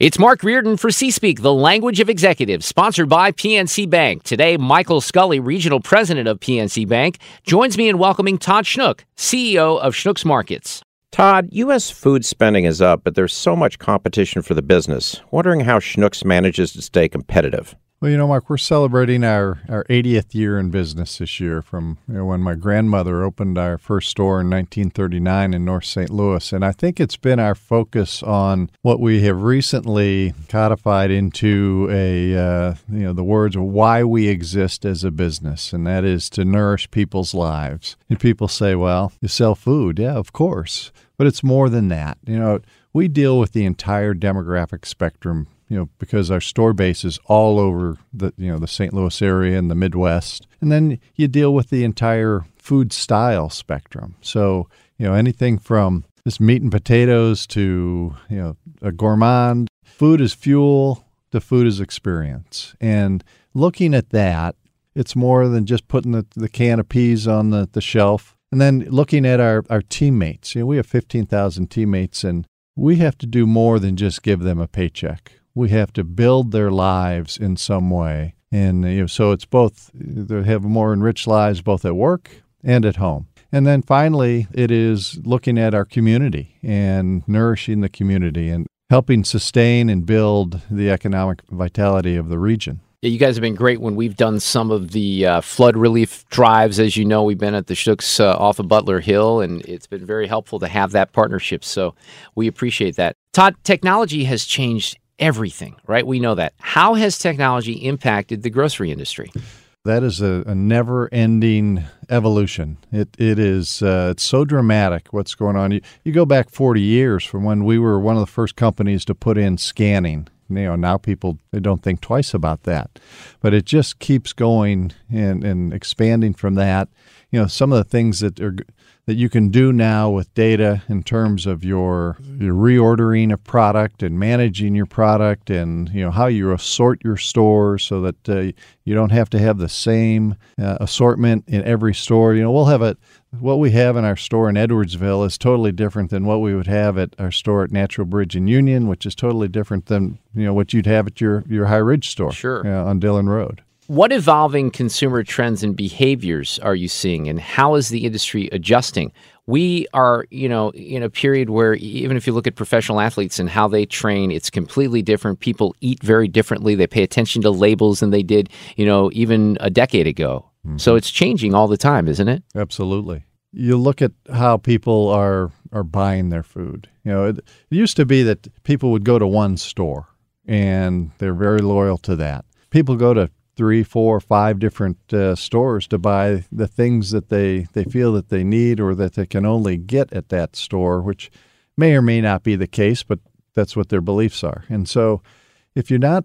It's Mark Reardon for C-Speak, the language of executives, sponsored by PNC Bank. Today, Michael Scully, regional president of PNC Bank, joins me in welcoming Todd Schnuck, CEO of Schnucks Markets. Todd, U.S. food spending is up, but there's so much competition for the business. Wondering how Schnucks manages to stay competitive. Well, Mark, we're celebrating our 80th year in business this year from when my grandmother opened our first store in 1939 in North St. Louis. And I think it's been our focus on what we have recently codified into the words of why we exist as a business, and that is to nourish people's lives. And people say, well, you sell food. Yeah, of course. But it's more than that. We deal with the entire demographic spectrum, because our store base is all over the St. Louis area and the Midwest. And then you deal with the entire food style spectrum. So, anything from just meat and potatoes to, a gourmand. Food is fuel, to food is experience. And looking at that, it's more than just putting the can of peas on the shelf. And then looking at our teammates, we have 15,000 teammates, and we have to do more than just give them a paycheck. We have to build their lives in some way. And so it's both, they have more enriched lives both at work and at home. And then finally, it is looking at our community and nourishing the community and helping sustain and build the economic vitality of the region. Yeah, you guys have been great when we've done some of the flood relief drives. As you know, we've been at the Schnucks off of Butler Hill, and it's been very helpful to have that partnership. So we appreciate that. Todd, technology has changed everything, right? We know that. How has technology impacted the grocery industry? That is a never-ending evolution. It's so dramatic what's going on. You go back 40 years from when we were one of the first companies to put in scanning. Now people, they don't think twice about that. But it just keeps going and expanding from that. Some of the things that you can do now with data in terms of your reordering of product and managing your product and how you assort your store so that you don't have to have the same assortment in every store. What we have in our store in Edwardsville is totally different than what we would have at our store at Natural Bridge in Union, which is totally different than what you'd have at your High Ridge store. Sure. On Dillon Road. What evolving consumer trends and behaviors are you seeing, and how is the industry adjusting? We are, in a period where even if you look at professional athletes and how they train, it's completely different. People eat very differently. They pay attention to labels than they did, even a decade ago. Mm-hmm. So it's changing all the time, isn't it? Absolutely. You look at how people are buying their food. It used to be that people would go to one store, and they're very loyal to that. People go to 3, 4, 5 different stores to buy the things that they feel that they need or that they can only get at that store, which may or may not be the case, but that's what their beliefs are. And so if you're not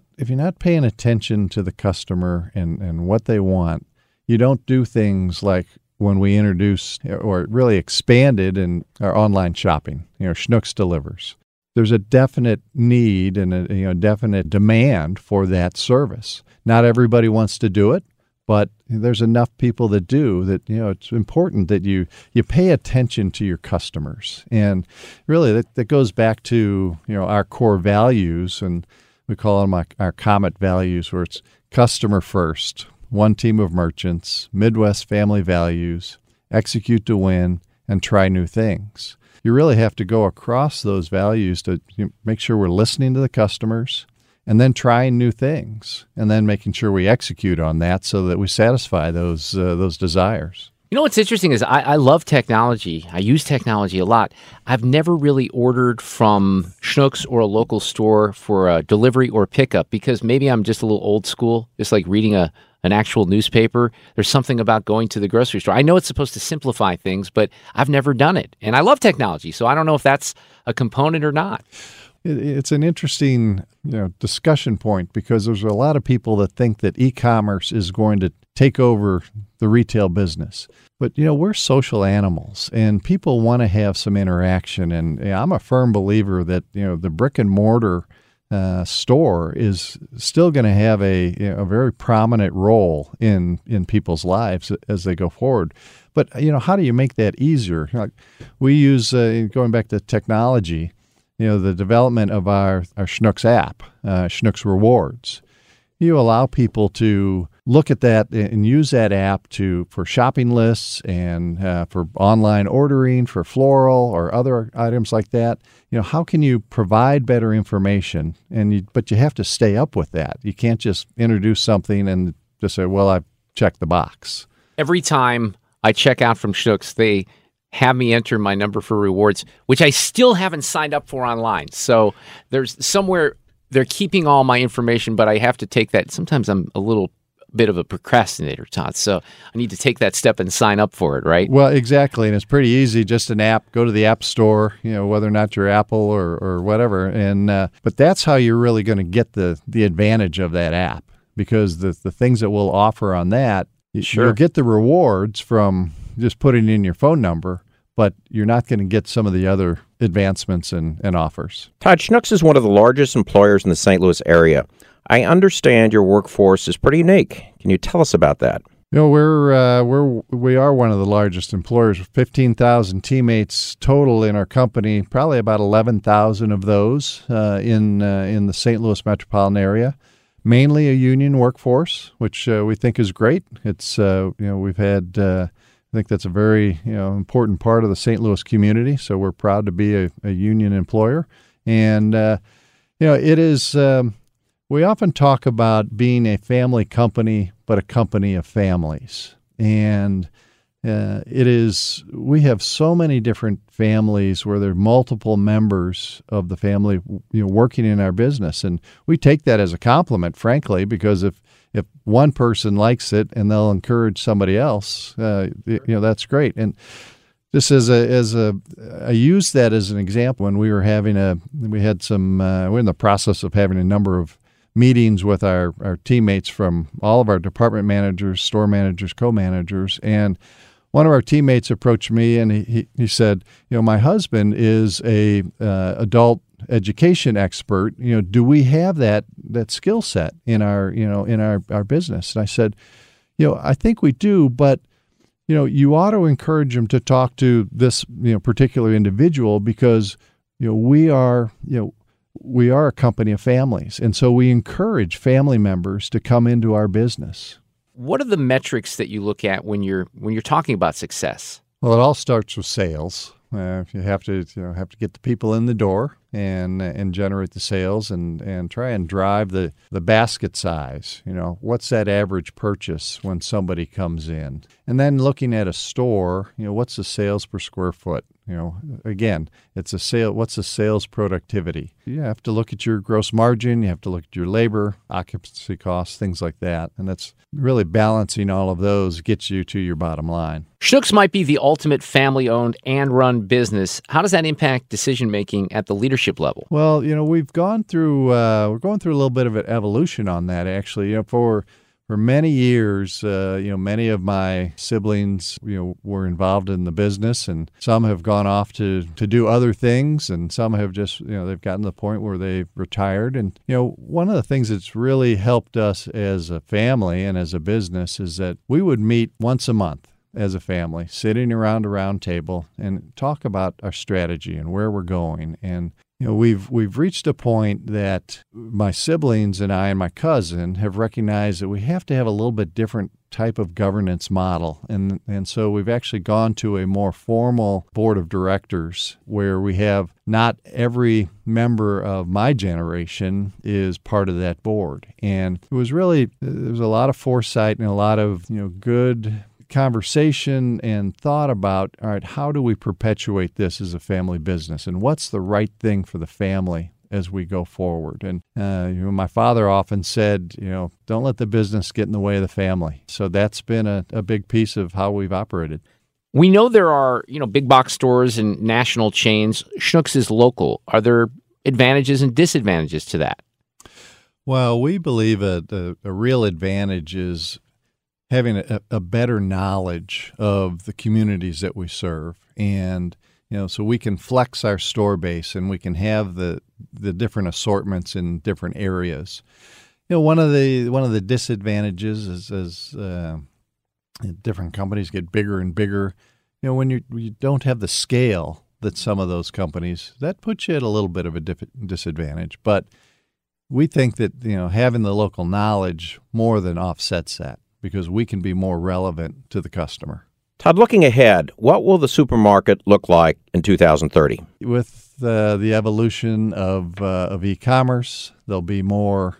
paying attention to the customer and what they want, you don't do things like when we introduced or really expanded in our online shopping. Schnucks delivers. There's a definite need and a definite demand for that service. Not everybody wants to do it, but there's enough people that do that. It's important that you pay attention to your customers, and really that goes back to our core values, and we call them our Comet values, where it's customer first, one team of merchants, Midwest family values, execute to win, and try new things. You really have to go across those values to make sure we're listening to the customers and then trying new things and then making sure we execute on that so that we satisfy those desires. What's interesting is I love technology. I use technology a lot. I've never really ordered from Schnucks or a local store for a delivery or pickup because maybe I'm just a little old school. It's like reading an actual newspaper. There's something about going to the grocery store. I know it's supposed to simplify things, but I've never done it. And I love technology, so I don't know if that's a component or not. It's an interesting, discussion point because there's a lot of people that think that e-commerce is going to take over the retail business. But, we're social animals, and people want to have some interaction. And I'm a firm believer that, the brick and mortar store is still going to have a very prominent role in people's lives as they go forward. But, how do you make that easier? We use, going back to technology, you know, the development of our Schnucks app, Schnucks Rewards. You allow people to look at that and use that app for shopping lists and for online ordering, for floral or other items like that. You know, how can you provide better information? But you have to stay up with that. You can't just introduce something and just say, well, I've checked the box. Every time I check out from Schnucks, they have me enter my number for rewards, which I still haven't signed up for online. So there's somewhere... They're keeping all my information, but I have to take that. Sometimes I'm a little bit of a procrastinator, Todd, so I need to take that step and sign up for it, right? Well, exactly, and it's pretty easy. Just an app. Go to the app store, you know, whether or not you're Apple or whatever. And but that's how you're really going to get the advantage of that app, because the things that we'll offer on that, sure, you'll get the rewards from just putting in your phone number, but you're not going to get some of the other advancements and offers. Todd, Schnucks is one of the largest employers in the St. Louis area. I understand your workforce is pretty unique. Can you tell us about that? You know, we are one of the largest employers, with 15,000 teammates total in our company, probably about 11,000 of those in the St. Louis metropolitan area. Mainly a union workforce, which we think is great. It's we've had I think that's a very important part of the St. Louis community, so we're proud to be a union employer. And it is. We often talk about being a family company, but a company of families. And it is. We have so many different families where there are multiple members of the family, working in our business, and we take that as a compliment, frankly, because if one person likes it and they'll encourage somebody else, that's great. And just I use that as an example when we're in the process of having a number of meetings with our teammates from all of our department managers, store managers, co-managers. And one of our teammates approached me and he said, my husband is a adult education expert, do we have that skill set in our business? And I said, I think we do, but you ought to encourage them to talk to this particular individual, because we are a company of families, and so we encourage family members to come into our business. What are the metrics that you look at when you're talking about success? Well, it all starts with sales. You have to get the people in the door and generate the sales and try and drive the basket size. What's that average purchase when somebody comes in? And then looking at a store, what's the sales per square foot? Again, it's a sale. What's the sales productivity? You have to look at your gross margin. You have to look at your labor, occupancy costs, things like that. And that's really balancing all of those gets you to your bottom line. Schnucks might be the ultimate family-owned and run business. How does that impact decision-making at the leadership level? Well, we're going through a little bit of an evolution on that, actually. For many years, many of my siblings, were involved in the business, and some have gone off to do other things, and some have just, they've gotten to the point where they've retired. And, one of the things that's really helped us as a family and as a business is that we would meet once a month as a family, sitting around a round table and talk about our strategy and where we're going. And we've reached a point that my siblings and I and my cousin have recognized that we have to have a little bit different type of governance model. And so we've actually gone to a more formal board of directors where we have not every member of my generation is part of that board. And it was really, there was a lot of foresight and a lot of, good conversation and thought about, all right, how do we perpetuate this as a family business, and what's the right thing for the family as we go forward? And my father often said, don't let the business get in the way of the family. So that's been a big piece of how we've operated. We know there are, big box stores and national chains. Schnucks is local. Are there advantages and disadvantages to that? Well, we believe a real advantage is having a better knowledge of the communities that we serve. And, so we can flex our store base and we can have the different assortments in different areas. One of the disadvantages is as different companies get bigger and bigger, when you don't have the scale that some of those companies, that puts you at a little bit of a disadvantage. But we think that, you know, having the local knowledge more than offsets that because we can be more relevant to the customer. Todd, looking ahead, what will the supermarket look like in 2030? With the evolution of e-commerce, there'll be more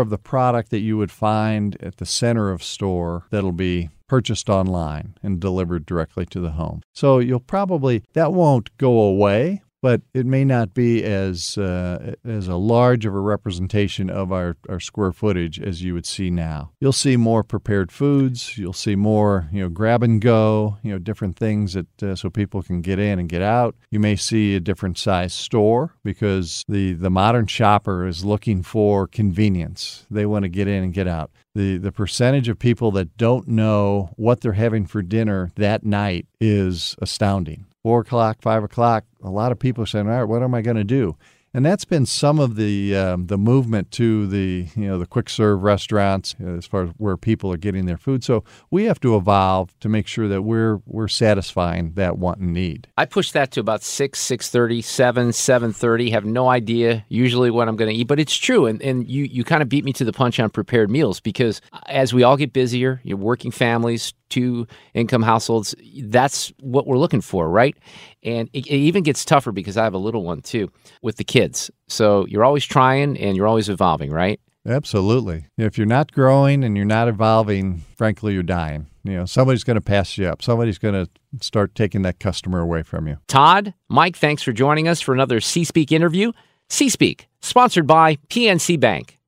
of the product that you would find at the center of store that'll be purchased online and delivered directly to the home. So you'll probably, that won't go away, but it may not be as a large of a representation of our square footage as you would see now. You'll see more prepared foods. You'll see more, you know, grab and go, you know, different things that so people can get in and get out. You may see a different size store because the modern shopper is looking for convenience. They want to get in and get out. The percentage of people that don't know what they're having for dinner that night is astounding. 4 o'clock, 5 o'clock, a lot of people are saying, all right, what am I going to do? And that's been some of the movement to the, you know, the quick serve restaurants as far as where people are getting their food. So we have to evolve to make sure that we're satisfying that want and need. I push that to about 6:30, 7:30. Have no idea usually what I'm going to eat, but it's true. And you kind of beat me to the punch on prepared meals because as we all get busier, you're working families, two-income households, that's what we're looking for, right? And it even gets tougher because I have a little one, too, with the kids. So you're always trying and you're always evolving, right? Absolutely. If you're not growing and you're not evolving, frankly, you're dying. You know, somebody's going to pass you up. Somebody's going to start taking that customer away from you. Todd, Mike, thanks for joining us for another C-Speak interview. C-Speak, sponsored by PNC Bank.